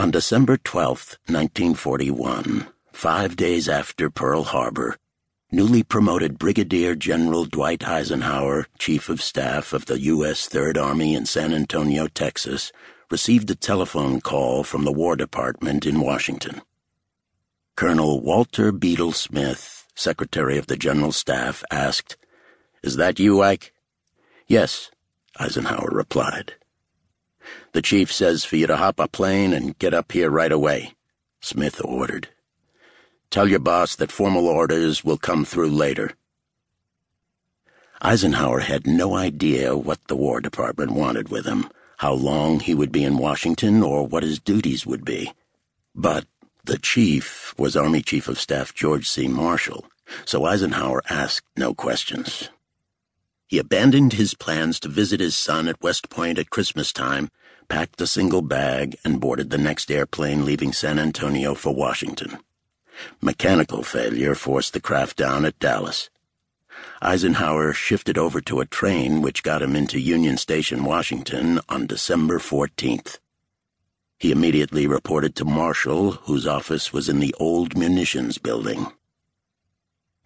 On December 12, 1941, 5 days after Pearl Harbor, newly promoted Brigadier General Dwight Eisenhower, Chief of Staff of the U.S. Third Army in San Antonio, Texas, received a telephone call from the War Department in Washington. Colonel Walter Beadle Smith, Secretary of the General Staff, asked, "Is that you, Ike?" "Yes," Eisenhower replied. "The chief says for you to hop a plane and get up here right away," Smith ordered. "Tell your boss that formal orders will come through later." Eisenhower had no idea what the War Department wanted with him, how long he would be in Washington, or what his duties would be. But the chief was Army Chief of Staff George C. Marshall, so Eisenhower asked no questions. He abandoned his plans to visit his son at West Point at Christmas time, packed a single bag, and boarded the next airplane leaving San Antonio for Washington. Mechanical failure forced the craft down at Dallas. Eisenhower shifted over to a train which got him into Union Station, Washington, on December 14th. He immediately reported to Marshall, whose office was in the old munitions building.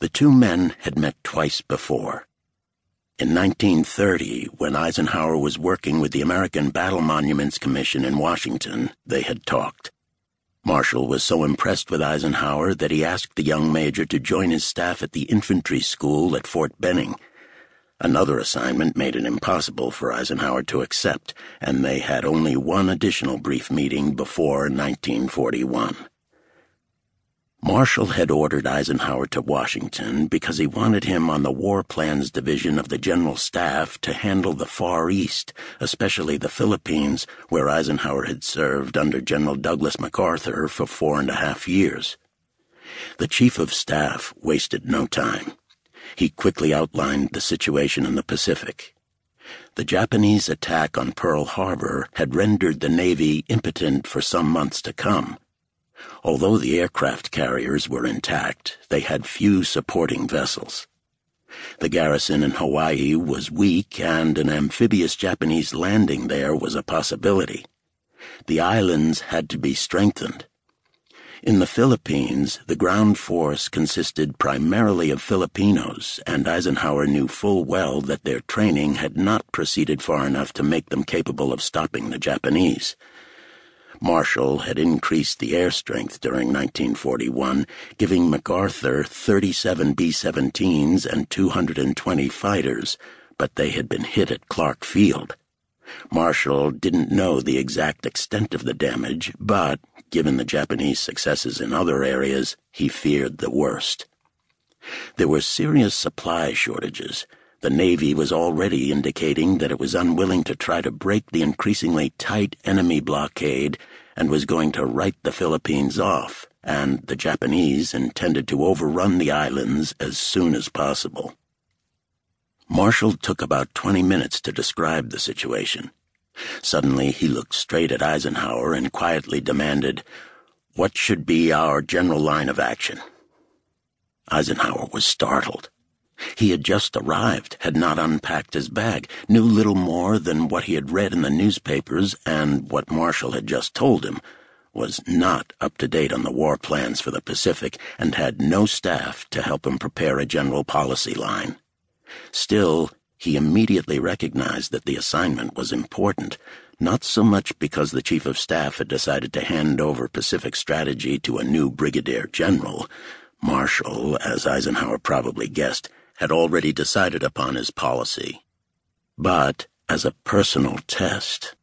The two men had met twice before. In 1930, when Eisenhower was working with the American Battle Monuments Commission in Washington, they had talked. Marshall was so impressed with Eisenhower that he asked the young major to join his staff at the Infantry School at Fort Benning. Another assignment made it impossible for Eisenhower to accept, and they had only one additional brief meeting before 1941. Marshall had ordered Eisenhower to Washington because he wanted him on the War Plans Division of the General Staff to handle the Far East, especially the Philippines, where Eisenhower had served under General Douglas MacArthur for 4.5 years. The Chief of Staff wasted no time. He quickly outlined the situation in the Pacific. The Japanese attack on Pearl Harbor had rendered the Navy impotent for some months to come. Although the aircraft carriers were intact, they had few supporting vessels. The garrison in Hawaii was weak, and an amphibious Japanese landing there was a possibility. The islands had to be strengthened. In the Philippines, the ground force consisted primarily of Filipinos, and Eisenhower knew full well that their training had not proceeded far enough to make them capable of stopping the Japanese. Marshall had increased the air strength during 1941, giving MacArthur 37 B-17s and 220 fighters, but they had been hit at Clark Field. Marshall didn't know the exact extent of the damage, but, given the Japanese successes in other areas, he feared the worst. There were serious supply shortages. The Navy was already indicating that it was unwilling to try to break the increasingly tight enemy blockade and was going to write the Philippines off, and the Japanese intended to overrun the islands as soon as possible. Marshall took about 20 minutes to describe the situation. Suddenly he looked straight at Eisenhower and quietly demanded, "What should be our general line of action?" Eisenhower was startled. He had just arrived, had not unpacked his bag, knew little more than what he had read in the newspapers, and what Marshall had just told him, was not up to date on the war plans for the Pacific, and had no staff to help him prepare a general policy line. Still, he immediately recognized that the assignment was important, not so much because the Chief of Staff had decided to hand over Pacific strategy to a new brigadier general. Marshall, as Eisenhower probably guessed, had already decided upon his policy, but as a personal test.